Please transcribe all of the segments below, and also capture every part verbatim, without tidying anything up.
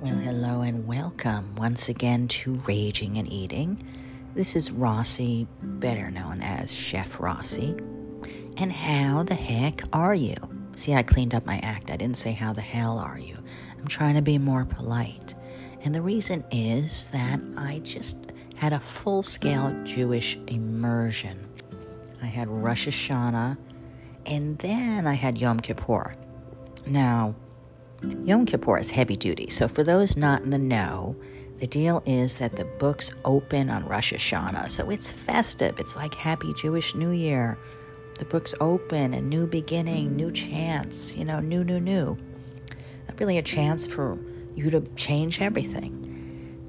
Well, hello and welcome once again to Raging and Eating. This is Rossi, better known as Chef Rossi. And how the heck are you? See, I cleaned up my act. I didn't say how the hell are you. I'm trying to be more polite. And the reason is that I just had a full-scale Jewish immersion. I had Rosh Hashanah, and then I had Yom Kippur. Now, Yom Kippur is heavy duty, so for those not in the know, the deal is that the books open on Rosh Hashanah, so it's festive. It's like Happy Jewish New Year. The books open, a new beginning, new chance, you know, new, new, new. Really a chance for you to change everything.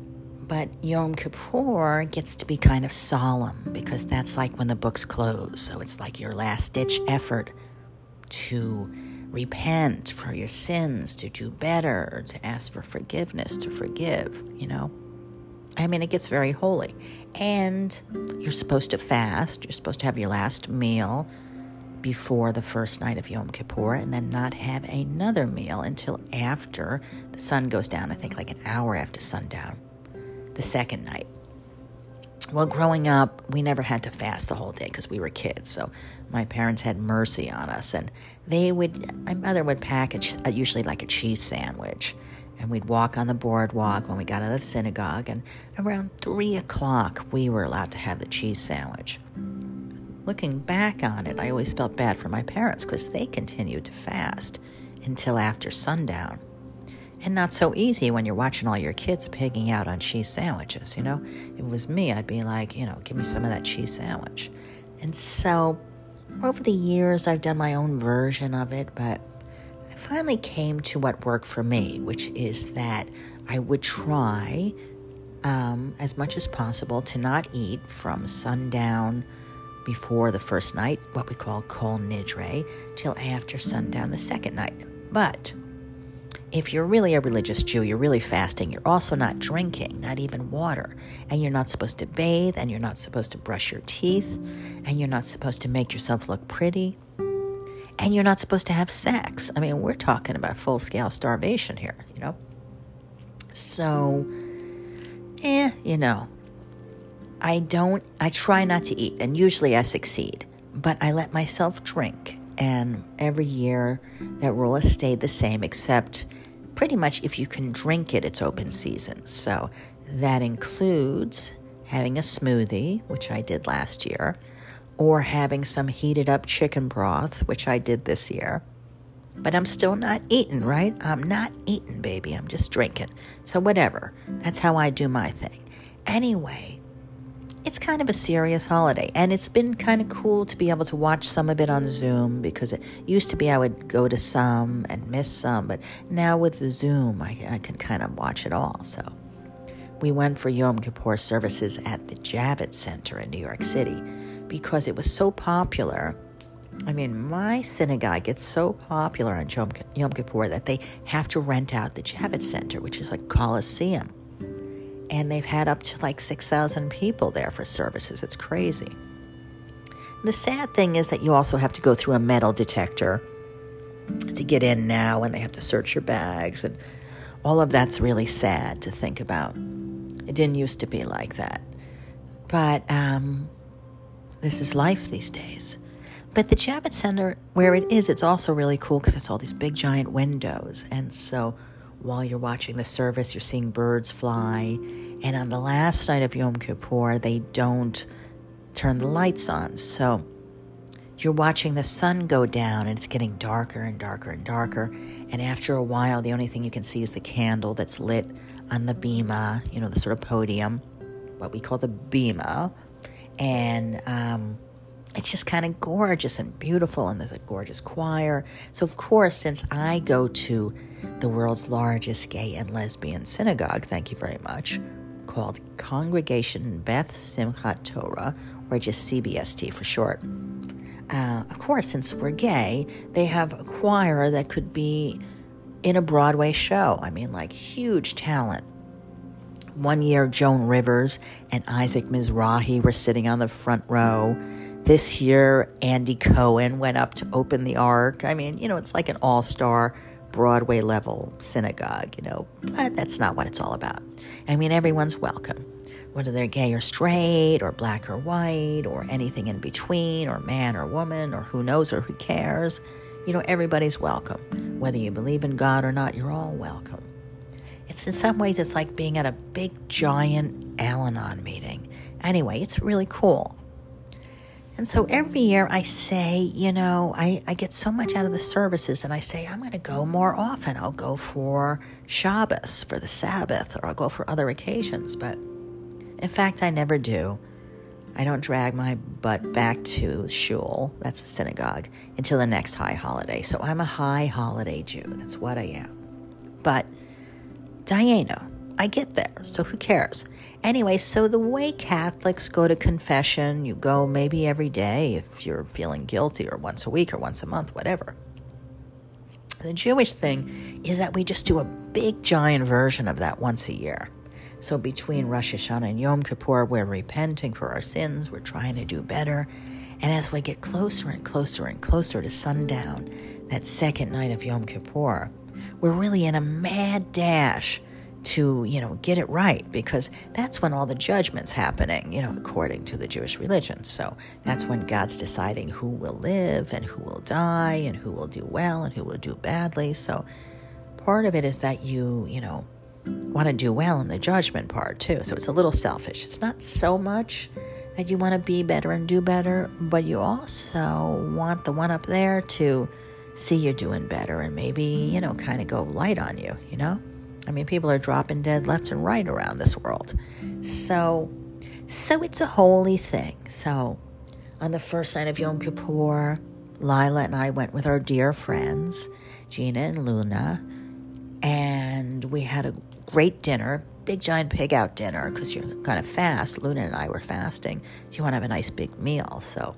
But Yom Kippur gets to be kind of solemn because that's like when the books close, so it's like your last-ditch effort to repent for your sins, to do better, to ask for forgiveness, to forgive, you know? I mean, it gets very holy. And you're supposed to fast. You're supposed to have your last meal before the first night of Yom Kippur and then not have another meal until after the sun goes down, I think like an hour after sundown, the second night. Well, growing up, we never had to fast the whole day because we were kids. So my parents had mercy on us, and they would, my mother would pack a, usually like a cheese sandwich, and we'd walk on the boardwalk when we got out of the synagogue, and around three o'clock we were allowed to have the cheese sandwich. Looking back on it, I always felt bad for my parents because they continued to fast until after sundown. And not so easy when you're watching all your kids pigging out on cheese sandwiches, you know? If it was me, I'd be like, you know, give me some of that cheese sandwich. And so over the years, I've done my own version of it, but I finally came to what worked for me, which is that I would try um, as much as possible to not eat from sundown before the first night, what we call Kol Nidre, till after sundown the second night. But if you're really a religious Jew, you're really fasting, you're also not drinking, not even water, and you're not supposed to bathe, and you're not supposed to brush your teeth, and you're not supposed to make yourself look pretty, and you're not supposed to have sex. I mean, we're talking about full-scale starvation here, you know? So, eh, you know, I don't, I try not to eat, and usually I succeed, but I let myself drink, and every year that rule has stayed the same, except pretty much if you can drink it, it's open season. So that includes having a smoothie, which I did last year, or having some heated up chicken broth, which I did this year. But I'm still not eating, right? I'm not eating, baby. I'm just drinking. So whatever. That's how I do my thing. Anyway, it's kind of a serious holiday, and it's been kind of cool to be able to watch some of it on Zoom, because it used to be I would go to some and miss some, but now with Zoom, I, I can kind of watch it all. So we went for Yom Kippur services at the Javits Center in New York City because it was so popular. I mean, my synagogue gets so popular on Yom, Yom Kippur that they have to rent out the Javits Center, which is a coliseum. And they've had up to like six thousand people there for services. It's crazy. And the sad thing is that you also have to go through a metal detector to get in now, and they have to search your bags. And all of that's really sad to think about. It didn't used to be like that. But um, this is life these days. But the Javits Center, where it is, it's also really cool because it's all these big, giant windows. And so while you're watching the service, you're seeing birds fly. And on the last night of Yom Kippur, they don't turn the lights on. So you're watching the sun go down, and it's getting darker and darker and darker. And after a while, the only thing you can see is the candle that's lit on the bima, you know, the sort of podium, what we call the bima. And um, it's just kind of gorgeous and beautiful. And there's a gorgeous choir. So, of course, since I go to the world's largest gay and lesbian synagogue, thank you very much, called Congregation Beth Simchat Torah, or just C B S T for short. Uh, of course, since we're gay, they have a choir that could be in a Broadway show. I mean, like, huge talent. One year, Joan Rivers and Isaac Mizrahi were sitting on the front row. This year, Andy Cohen went up to open the ark. I mean, you know, it's like an all-star Broadway level synagogue, you know, but that's not what it's all about. I mean, everyone's welcome, whether they're gay or straight or black or white or anything in between or man or woman or who knows or who cares. You know, everybody's welcome. Whether you believe in God or not, you're all welcome. It's in some ways, it's like being at a big, giant Al-Anon meeting. Anyway, it's really cool. And so every year I say, you know, I, I get so much out of the services, and I say, I'm going to go more often. I'll go for Shabbos, for the Sabbath, or I'll go for other occasions. But in fact, I never do. I don't drag my butt back to shul, that's the synagogue, until the next high holiday. So I'm a high holiday Jew. That's what I am. But Diana, I get there, so who cares? Anyway, so the way Catholics go to confession, you go maybe every day if you're feeling guilty, or once a week or once a month, whatever. The Jewish thing is that we just do a big, giant version of that once a year. So between Rosh Hashanah and Yom Kippur, we're repenting for our sins, we're trying to do better. And as we get closer and closer and closer to sundown, that second night of Yom Kippur, we're really in a mad dash to, you know, get it right, because that's when all the judgment's happening, you know, according to the Jewish religion. So that's when God's deciding who will live and who will die and who will do well and who will do badly. So part of it is that you, you know, want to do well in the judgment part too. So it's a little selfish. It's not so much that you want to be better and do better, but you also want the one up there to see you're doing better and maybe, you know, kind of go light on you, you know? I mean, people are dropping dead left and right around this world. So, so it's a holy thing. So on the first night of Yom Kippur, Lila and I went with our dear friends, Gina and Luna, and we had a great dinner, big giant pig out dinner, because you're kind of fast. Luna and I were fasting. You want to have a nice big meal. So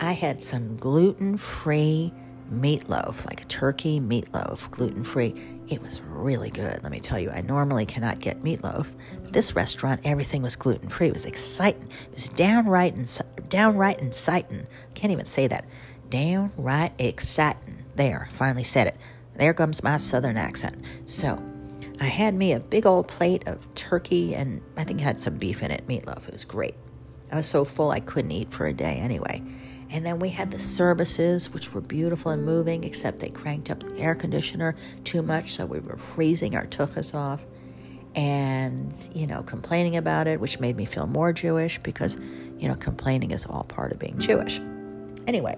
I had some gluten-free meatloaf, like a turkey meatloaf, gluten-free. It was really good. Let me tell you, I normally cannot get meatloaf. But this restaurant, everything was gluten-free. It was exciting. It was downright inci- downright inciting. Can't even say that. Downright exciting. There, finally said it. There comes my southern accent. So I had me a big old plate of turkey, and I think it had some beef in it, meatloaf. It was great. I was so full I couldn't eat for a day anyway. And then we had the services, which were beautiful and moving, except they cranked up the air conditioner too much, so we were freezing our tuchus off and, you know, complaining about it, which made me feel more Jewish because, you know, complaining is all part of being Jewish. Anyway,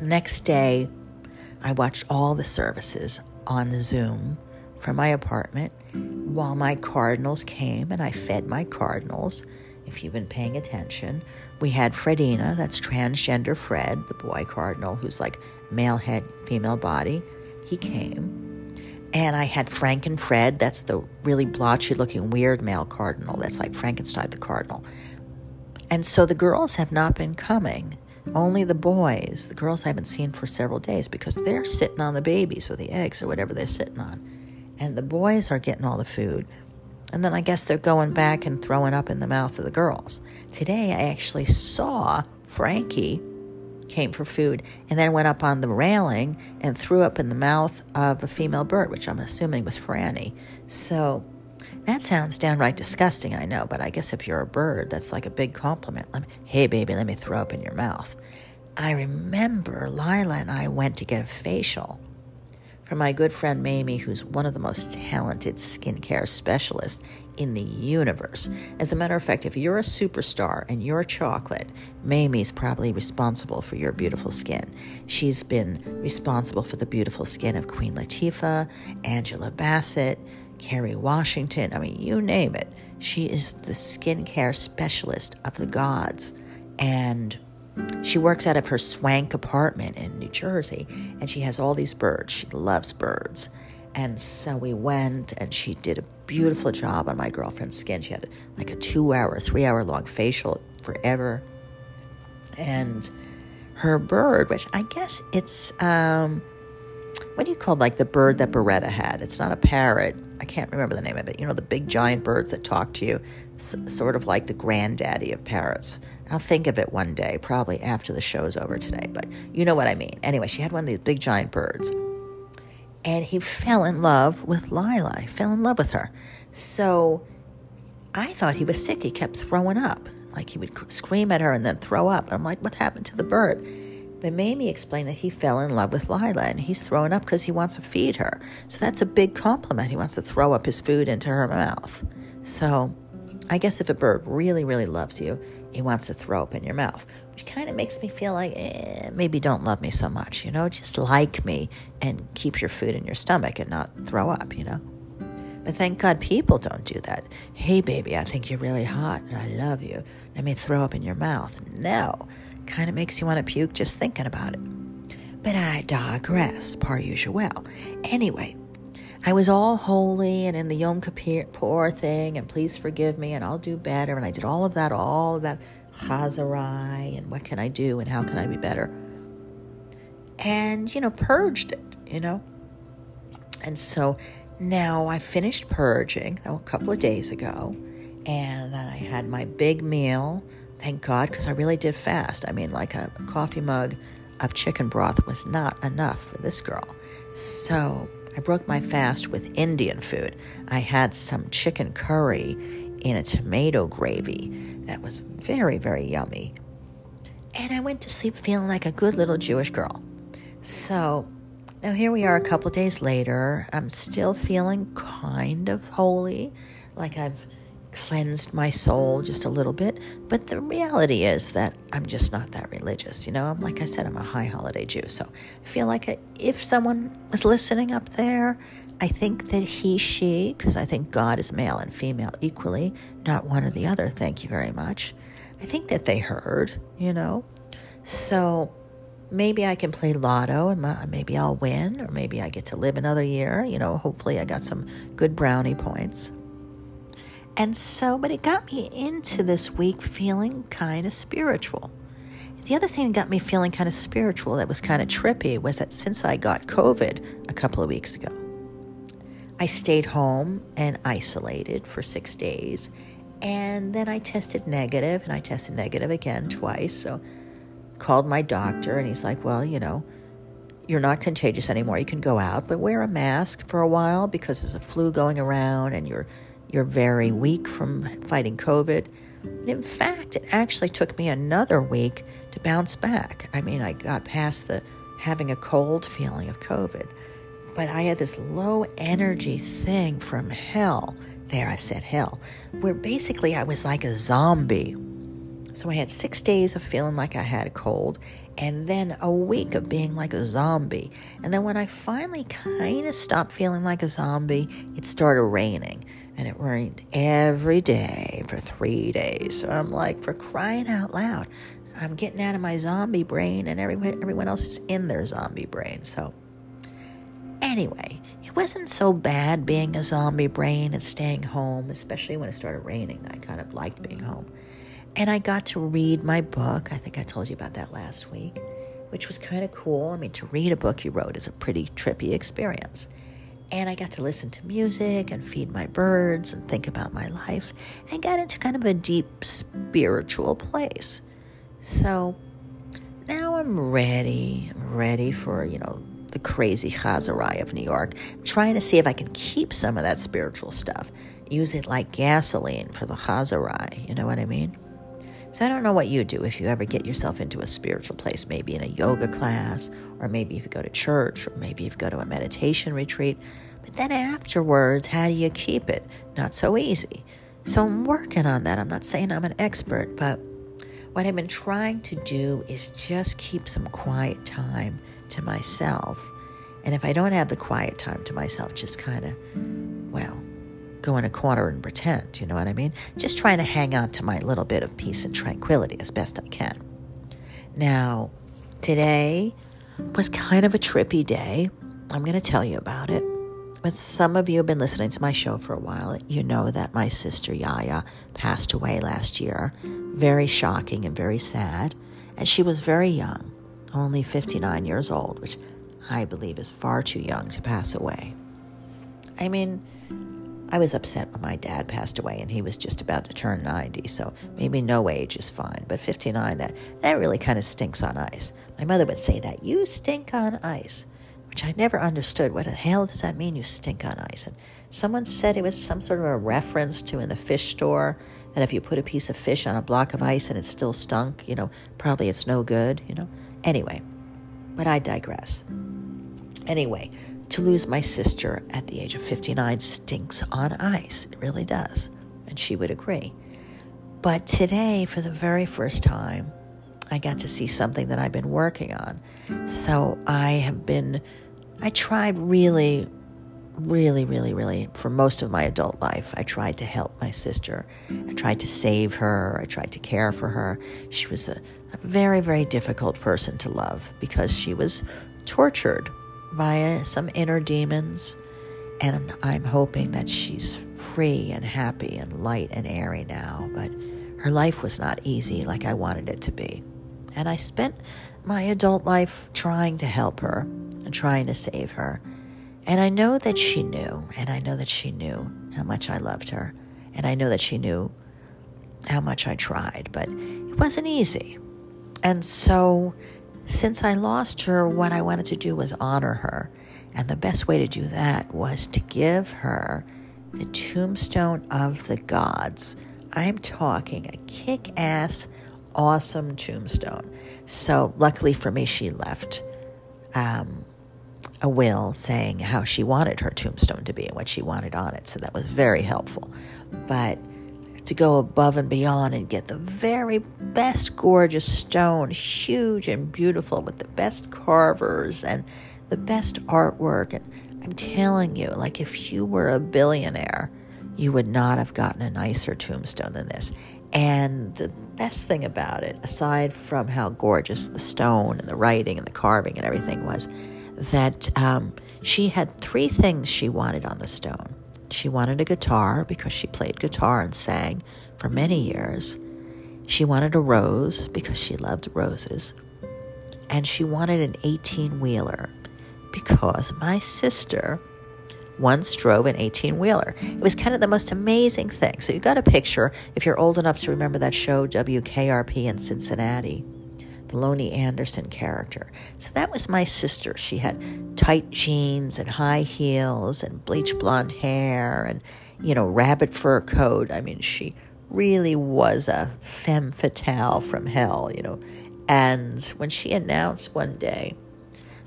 the next day, I watched all the services on Zoom from my apartment while my cardinals came, and I fed my cardinals. If you've been paying attention, we had Fredina, that's transgender Fred, the boy cardinal who's like male head, female body. He came. And I had Frank and Fred, that's the really blotchy looking weird male cardinal. That's like Frankenstein the cardinal. And so the girls have not been coming. Only the boys. The girls I haven't seen for several days because they're sitting on the babies or the eggs or whatever they're sitting on. And the boys are getting all the food. And then I guess they're going back and throwing up in the mouth of the girls. Today I actually saw Frankie came for food and then went up on the railing and threw up in the mouth of a female bird, which I'm assuming was Franny. So that sounds downright disgusting, I know, but I guess if you're a bird, that's like a big compliment. Let me, hey, baby, let me throw up in your mouth. I remember Lila and I went to get a facial from my good friend Mamie, who's one of the most talented skincare specialists in the universe. As a matter of fact, if you're a superstar and you're chocolate, Mamie's probably responsible for your beautiful skin. She's been responsible for the beautiful skin of Queen Latifah, Angela Bassett, Kerry Washington. I mean, you name it. She is the skincare specialist of the gods. And she works out of her swank apartment in New Jersey. And she has all these birds. She loves birds. And so we went and she did a beautiful job on my girlfriend's skin. She had like a two hour, three hour long facial forever. And her bird, which I guess it's, um, what do you call like the bird that Beretta had? It's not a parrot. I can't remember the name of it. You know, the big giant birds that talk to you, s- sort of like the granddaddy of parrots. I'll think of it one day, probably after the show's over today, but you know what I mean. Anyway, she had one of these big giant birds. and he fell in love with Lila. He fell in love with her. So I thought he was sick. He kept throwing up. Like he would scream at her and then throw up. I'm like, what happened to the bird? But Mamie explained that he fell in love with Lila, and he's throwing up because he wants to feed her. So that's a big compliment. He wants to throw up his food into her mouth. So I guess if a bird really, really loves you, he wants to throw up in your mouth, which kind of makes me feel like, eh, maybe don't love me so much, you know, just like me and keep your food in your stomach and not throw up, you know. But thank God people don't do that. Hey, baby, I think you're really hot and I love you. Let me throw up in your mouth. No, kind of makes you want to puke just thinking about it. But I digress, par usual. Anyway, I was all holy and in the Yom Kippur thing and please forgive me and I'll do better. And I did all of that, all of that chazarai and what can I do and how can I be better? And, you know, purged it, you know. And so now I finished purging oh, a couple of days ago and I had my big meal. Thank God, because I really did fast. I mean, like a coffee mug of chicken broth was not enough for this girl. So I broke my fast with Indian food. I had some chicken curry in a tomato gravy that was very, very yummy. And I went to sleep feeling like a good little Jewish girl. So now here we are a couple of days later. I'm still feeling kind of holy, like I've cleansed my soul just a little bit. But the reality is that I'm just not that religious. You know, I'm, like I said, I'm a high holiday Jew. So I feel like I, if someone was listening up there, I think that he, she, because I think God is male and female equally, not one or the other. Thank you very much. I think that they heard, you know, so maybe I can play lotto and maybe I'll win, or maybe I get to live another year. You know, hopefully I got some good brownie points. And so, but it got me into this week feeling kind of spiritual. The other thing that got me feeling kind of spiritual that was kind of trippy was that since I got COVID a couple of weeks ago, I stayed home and isolated for six days. And then I tested negative and I tested negative again twice. So called my doctor and he's like, well, you know, you're not contagious anymore. You can go out, but wear a mask for a while because there's a flu going around and you're You're very weak from fighting COVID. And in fact, it actually took me another week to bounce back. I mean, I got past the having a cold feeling of COVID. But I had this low energy thing from hell. There, I said hell. Where basically I was like a zombie. So I had six days of feeling like I had a cold. And then a week of being like a zombie. And then when I finally kind of stopped feeling like a zombie, it started raining. And it rained every day for three days. So I'm like, for crying out loud, I'm getting out of my zombie brain and everyone, everyone else is in their zombie brain. So anyway, it wasn't so bad being a zombie brain and staying home, especially when it started raining. I kind of liked being home. And I got to read my book. I think I told you about that last week, which was kind of cool. I mean, to read a book you wrote is a pretty trippy experience. And I got to listen to music and feed my birds and think about my life and got into kind of a deep spiritual place. So now I'm ready, I'm ready for, you know, the crazy chazarai of New York. I'm trying to see if I can keep some of that spiritual stuff, use it like gasoline for the chazarai. You know what I mean? So I don't know what you do if you ever get yourself into a spiritual place, maybe in a yoga class, or maybe if you go to church, or maybe if you go to a meditation retreat. But then afterwards, how do you keep it? Not so easy. So I'm working on that. I'm not saying I'm an expert, but what I've been trying to do is just keep some quiet time to myself. And if I don't have the quiet time to myself, just kind of, well, go in a corner and pretend, you know what I mean? Just trying to hang on to my little bit of peace and tranquility as best I can. Now, today was kind of a trippy day. I'm going to tell you about it. But some of you have been listening to my show for a while. You know that my sister Yaya passed away last year. Very shocking and very sad. And she was very young, only fifty-nine years old, which I believe is far too young to pass away. I mean, I was upset when my dad passed away and he was just about to turn ninety, so maybe no age is fine. But fifty-nine, that, that really kind of stinks on ice. My mother would say that, you stink on ice, which I never understood. What the hell does that mean, you stink on ice? And someone said it was some sort of a reference to in the fish store that if you put a piece of fish on a block of ice and it still stunk, you know, probably it's no good, you know. Anyway, but I digress. Anyway, to lose my sister at the age of fifty-nine stinks on ice. It really does. And she would agree. But today, for the very first time, I got to see something that I've been working on. So I have been, I tried really, really, really, really, for most of my adult life, I tried to help my sister. I tried to save her. I tried to care for her. She was a, a very, very difficult person to love because she was tortured by some inner demons. And I'm hoping that she's free and happy and light and airy now. But her life was not easy like I wanted it to be. And I spent my adult life trying to help her and trying to save her. And I know that she knew, and I know that she knew how much I loved her. And I know that she knew how much I tried, but it wasn't easy. And so since I lost her, what I wanted to do was honor her. And the best way to do that was to give her the tombstone of the gods. I'm talking a kick-ass, awesome tombstone. So luckily for me, she left um, a will saying how she wanted her tombstone to be and what she wanted on it. So that was very helpful. But to go above and beyond and get the very best gorgeous stone, huge and beautiful with the best carvers and the best artwork. And I'm telling you, like if you were a billionaire, you would not have gotten a nicer tombstone than this. And the best thing about it, aside from how gorgeous the stone and the writing and the carving and everything was, that um, she had three things she wanted on the stone. She wanted a guitar because she played guitar and sang for many years. She wanted a rose because she loved roses. And she wanted an eighteen-wheeler because my sister once drove an eighteen-wheeler. It was kind of the most amazing thing. So you got a picture, if you're old enough to remember that show, W K R P in Cincinnati, the Loni Anderson character. So that was my sister. She had tight jeans and high heels and bleach blonde hair and, you know, rabbit fur coat. I mean, she really was a femme fatale from hell, you know. And when she announced one day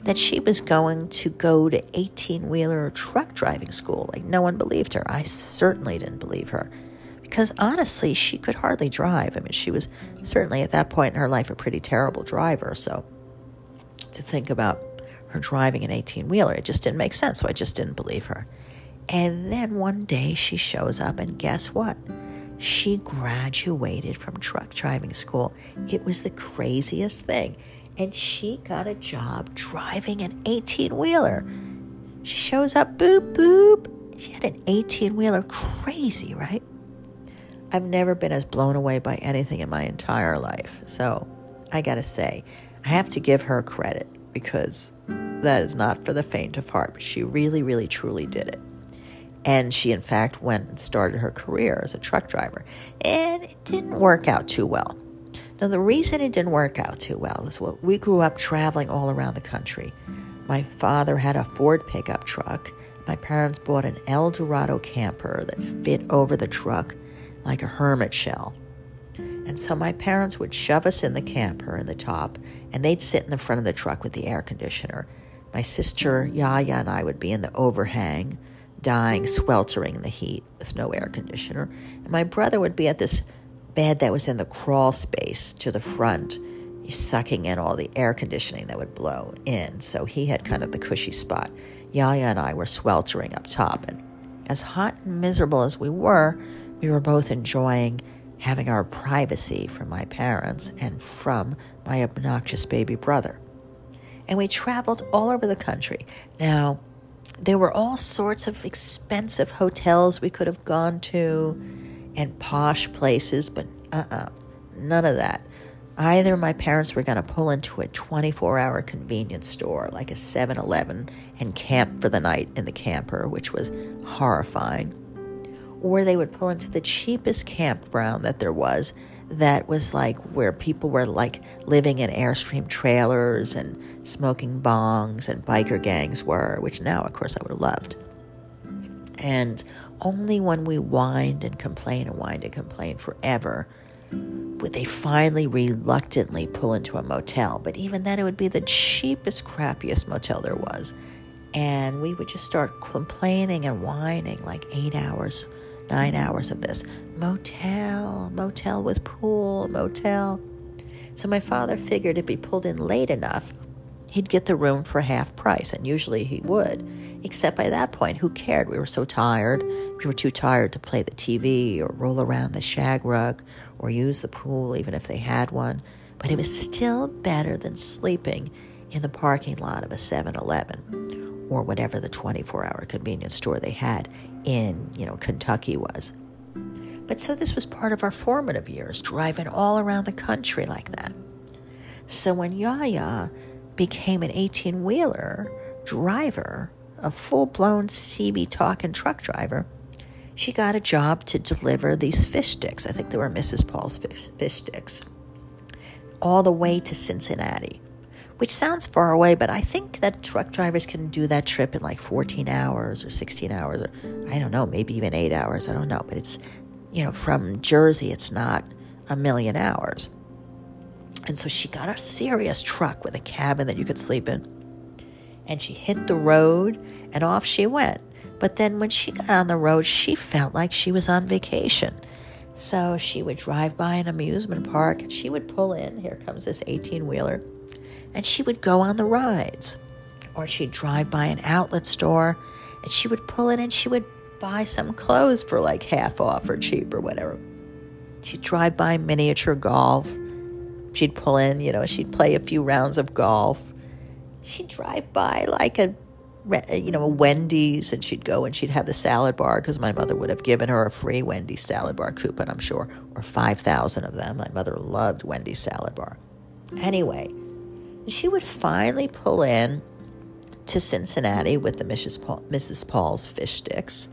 that she was going to go to eighteen-wheeler truck driving school, like no one believed her. I certainly didn't believe her because honestly, she could hardly drive. I mean, she was certainly at that point in her life a pretty terrible driver. So to think about her driving an eighteen-wheeler, it just didn't make sense. So I just didn't believe her. And then one day she shows up and guess what? She graduated from truck driving school. It was the craziest thing. And she got a job driving an eighteen-wheeler. She shows up, boop, boop. She had an eighteen-wheeler. Crazy, right? I've never been as blown away by anything in my entire life. So I got to say, I have to give her credit because that is not for the faint of heart. But she really, really, truly did it. And she, in fact, went and started her career as a truck driver. And it didn't work out too well. Now, the reason it didn't work out too well was, well, we grew up traveling all around the country. My father had a Ford pickup truck. My parents bought an El Dorado camper that fit over the truck like a hermit shell. And so my parents would shove us in the camper in the top, and they'd sit in the front of the truck with the air conditioner. My sister, Yaya, and I would be in the overhang, dying, sweltering in the heat with no air conditioner. And my brother would be at this bed that was in the crawl space to the front, sucking in all the air conditioning that would blow in. So he had kind of the cushy spot. Yaya and I were sweltering up top. And as hot and miserable as we were, we were both enjoying having our privacy from my parents and from my obnoxious baby brother. And we traveled all over the country. Now, there were all sorts of expensive hotels we could have gone to and posh places, but uh-uh, none of that. Either my parents were going to pull into a twenty-four hour convenience store like a seven eleven and camp for the night in the camper, which was horrifying, or they would pull into the cheapest campground that there was that was like where people were like living in Airstream trailers and smoking bongs, and biker gangs were, which now, of course, I would have loved. And only when we whined and complained and whined and complained forever would they finally reluctantly pull into a motel. But even then, it would be the cheapest, crappiest motel there was. And we would just start complaining and whining like eight hours, nine hours of this. Motel, motel with pool, motel. So my father figured if he pulled in late enough, he'd get the room for half price, and usually he would. Except by that point, who cared? We were so tired. We were too tired to play the T V or roll around the shag rug or use the pool, even if they had one. But it was still better than sleeping in the parking lot of a seven eleven or whatever the twenty-four hour convenience store they had in, you know, Kentucky was. But so this was part of our formative years, driving all around the country like that. So when Yaya became an eighteen-wheeler driver, a full-blown C B talking truck driver, she got a job to deliver these fish sticks. I think they were Missus Paul's fish, fish sticks, all the way to Cincinnati, which sounds far away, but I think that truck drivers can do that trip in like fourteen hours or sixteen hours, or I don't know, maybe even eight hours. I don't know, but it's, you know, from Jersey, it's not a million hours. And so she got a serious truck with a cabin that you could sleep in. And she hit the road, and off she went. But then when she got on the road, she felt like she was on vacation. So she would drive by an amusement park, and she would pull in. Here comes this eighteen-wheeler. And she would go on the rides. Or she'd drive by an outlet store, and she would pull in, and she would buy some clothes for like half off or cheap or whatever. She'd drive by miniature golf. She'd pull in, you know, she'd play a few rounds of golf. She'd drive by like a, you know, a Wendy's, and she'd go and she'd have the salad bar, because my mother would have given her a free Wendy's salad bar coupon, I'm sure, or five thousand of them. My mother loved Wendy's salad bar. Anyway, she would finally pull in to Cincinnati with the Missus Paul, Missus Paul's fish sticks,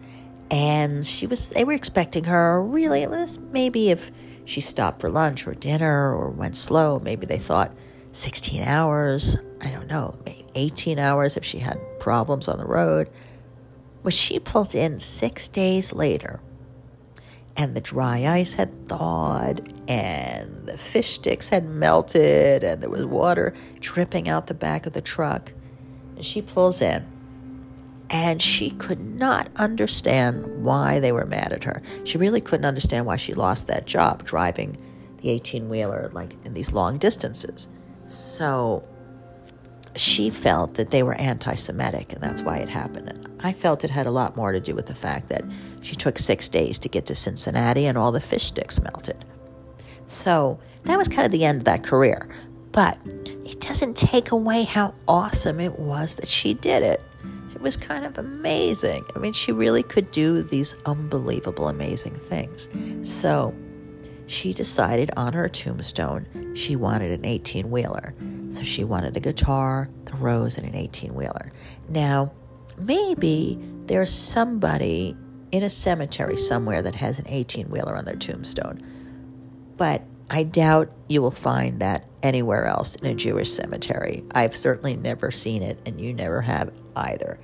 and she was, they were expecting her, really, maybe if she stopped for lunch or dinner or went slow. Maybe they thought sixteen hours. I don't know, maybe eighteen hours if she had problems on the road. Well, she pulled in six days later, and the dry ice had thawed, and the fish sticks had melted, and there was water dripping out the back of the truck. And she pulls in, and she could not understand why they were mad at her. She really couldn't understand why she lost that job driving the eighteen-wheeler like in these long distances. So she felt that they were anti-Semitic, and that's why it happened. And I felt it had a lot more to do with the fact that she took six days to get to Cincinnati, and all the fish sticks melted. So that was kind of the end of that career. But it doesn't take away how awesome it was that she did it. It was kind of amazing. I mean, she really could do these unbelievable, amazing things. So she decided on her tombstone she wanted an eighteen-wheeler. So she wanted a guitar, the rose, and an eighteen-wheeler. Now, maybe there's somebody in a cemetery somewhere that has an eighteen-wheeler on their tombstone, but I doubt you will find that anywhere else in a Jewish cemetery. I've certainly never seen it, and you never have either.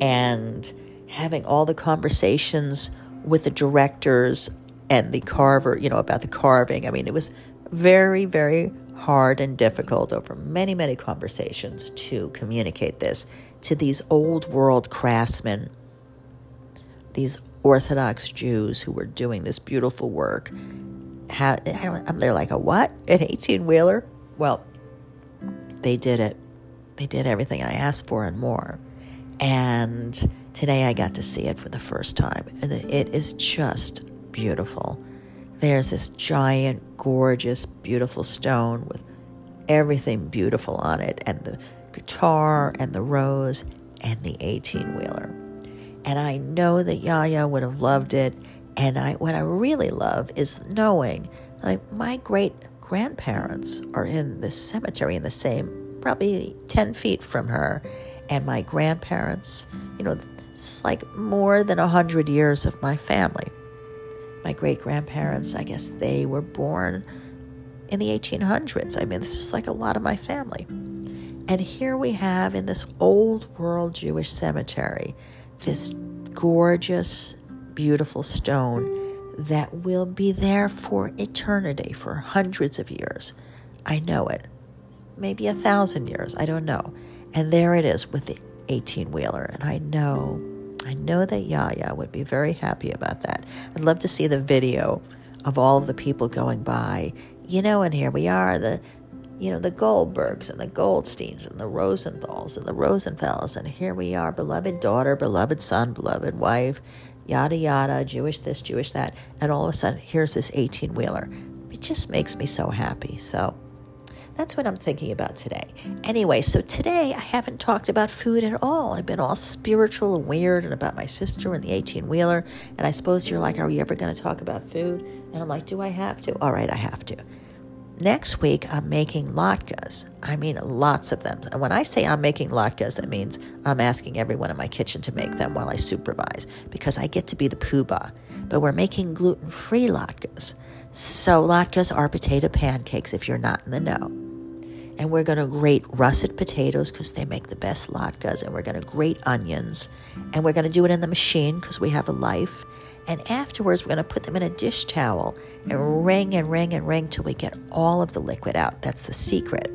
And having all the conversations with the directors and the carver, you know, about the carving, I mean, it was very, very hard and difficult over many, many conversations to communicate this to these old world craftsmen, these Orthodox Jews who were doing this beautiful work. How, I don't, I'm there like, a what? An eighteen-wheeler? Well, they did it. They did everything I asked for and more. And today I got to see it for the first time. And it is just beautiful. There's this giant, gorgeous, beautiful stone with everything beautiful on it, and the guitar and the rose and the eighteen-wheeler. And I know that Yaya would have loved it. And I, what I really love is knowing, like, my great-grandparents are in this cemetery in the same, probably ten feet from her. And my grandparents, you know, it's like more than one hundred years of my family. my great-grandparents, I guess they were born in the eighteen hundreds. I mean, this is like a lot of my family. And here we have in this old-world Jewish cemetery, this gorgeous, beautiful stone that will be there for eternity, for hundreds of years. I know it. Maybe a thousand years, I don't know. And there it is with the eighteen-wheeler. And I know, I know that Yaya would be very happy about that. I'd love to see the video of all of the people going by. You know, and here we are, the, you know, the Goldbergs and the Goldsteins and the Rosenthals and the Rosenfels. And here we are, beloved daughter, beloved son, beloved wife, yada, yada, Jewish this, Jewish that. And all of a sudden, here's this eighteen-wheeler. It just makes me so happy. So that's what I'm thinking about today. Anyway, so today I haven't talked about food at all. I've been all spiritual and weird and about my sister and the eighteen-wheeler. And I suppose you're like, are you ever going to talk about food? And I'm like, do I have to? All right, I have to. Next week, I'm making latkes. I mean, lots of them. And when I say I'm making latkes, that means I'm asking everyone in my kitchen to make them while I supervise, because I get to be the poobah. But we're making gluten-free latkes. So latkes are potato pancakes, if you're not in the know. And we're going to grate russet potatoes because they make the best latkes. And we're going to grate onions. And we're going to do it in the machine because we have a life. And afterwards, we're going to put them in a dish towel and wring and wring and wring till we get all of the liquid out. That's the secret.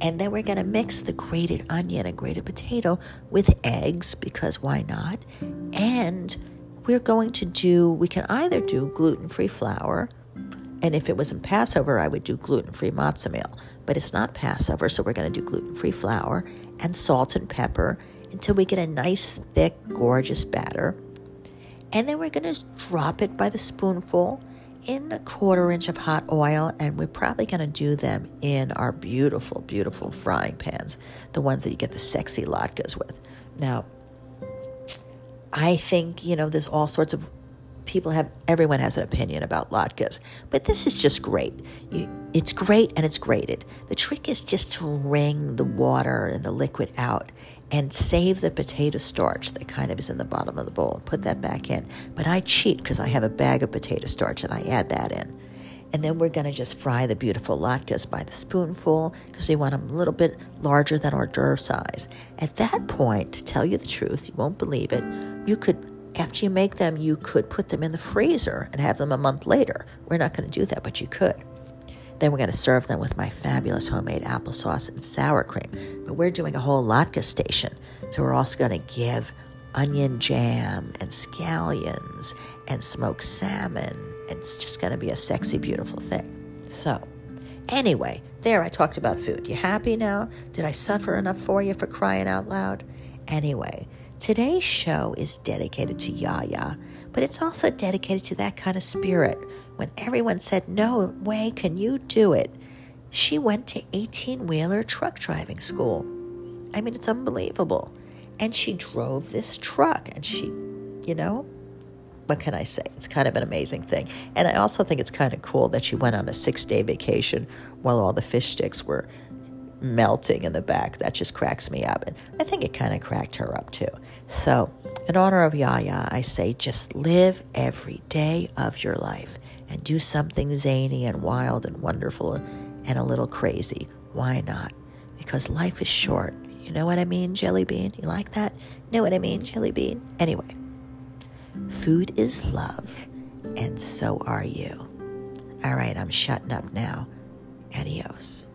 And then we're going to mix the grated onion and grated potato with eggs, because why not? And we're going to do, we can either do gluten-free flour, and if it was in Passover, I would do gluten-free matzo meal. But it's not Passover, so we're going to do gluten-free flour and salt and pepper until we get a nice, thick, gorgeous batter. And then we're going to drop it by the spoonful in a quarter inch of hot oil. And we're probably going to do them in our beautiful, beautiful frying pans, the ones that you get the sexy latkes with. Now, I think, you know, there's all sorts of people have, everyone has an opinion about latkes, but this is just great. You, it's great and it's grated. The trick is just to wring the water and the liquid out and save the potato starch that kind of is in the bottom of the bowl and put that back in. But I cheat because I have a bag of potato starch and I add that in. And then we're going to just fry the beautiful latkes by the spoonful because we want them a little bit larger than hors d'oeuvre size. At that point, to tell you the truth, you won't believe it, you could, after you make them, you could put them in the freezer and have them a month later. We're not going to do that, but you could. Then we're going to serve them with my fabulous homemade applesauce and sour cream. But we're doing a whole latke station. So we're also going to give onion jam and scallions and smoked salmon. It's just going to be a sexy, beautiful thing. So anyway, there I talked about food. You happy now? Did I suffer enough for you for crying out loud? Anyway, today's show is dedicated to Yaya, but it's also dedicated to that kind of spirit. When everyone said, no way can you do it, she went to eighteen-wheeler truck driving school. I mean, it's unbelievable. And she drove this truck, and she, you know, what can I say? It's kind of an amazing thing. And I also think it's kind of cool that she went on a six-day vacation while all the fish sticks were melting in the back. That just cracks me up. And I think it kind of cracked her up, too. So in honor of Yaya, I say just live every day of your life and do something zany and wild and wonderful and a little crazy. Why not? Because life is short. You know what I mean, Jelly Bean? You like that? You know what I mean, Jelly Bean? Anyway, food is love, and so are you. All right, I'm shutting up now. Adios.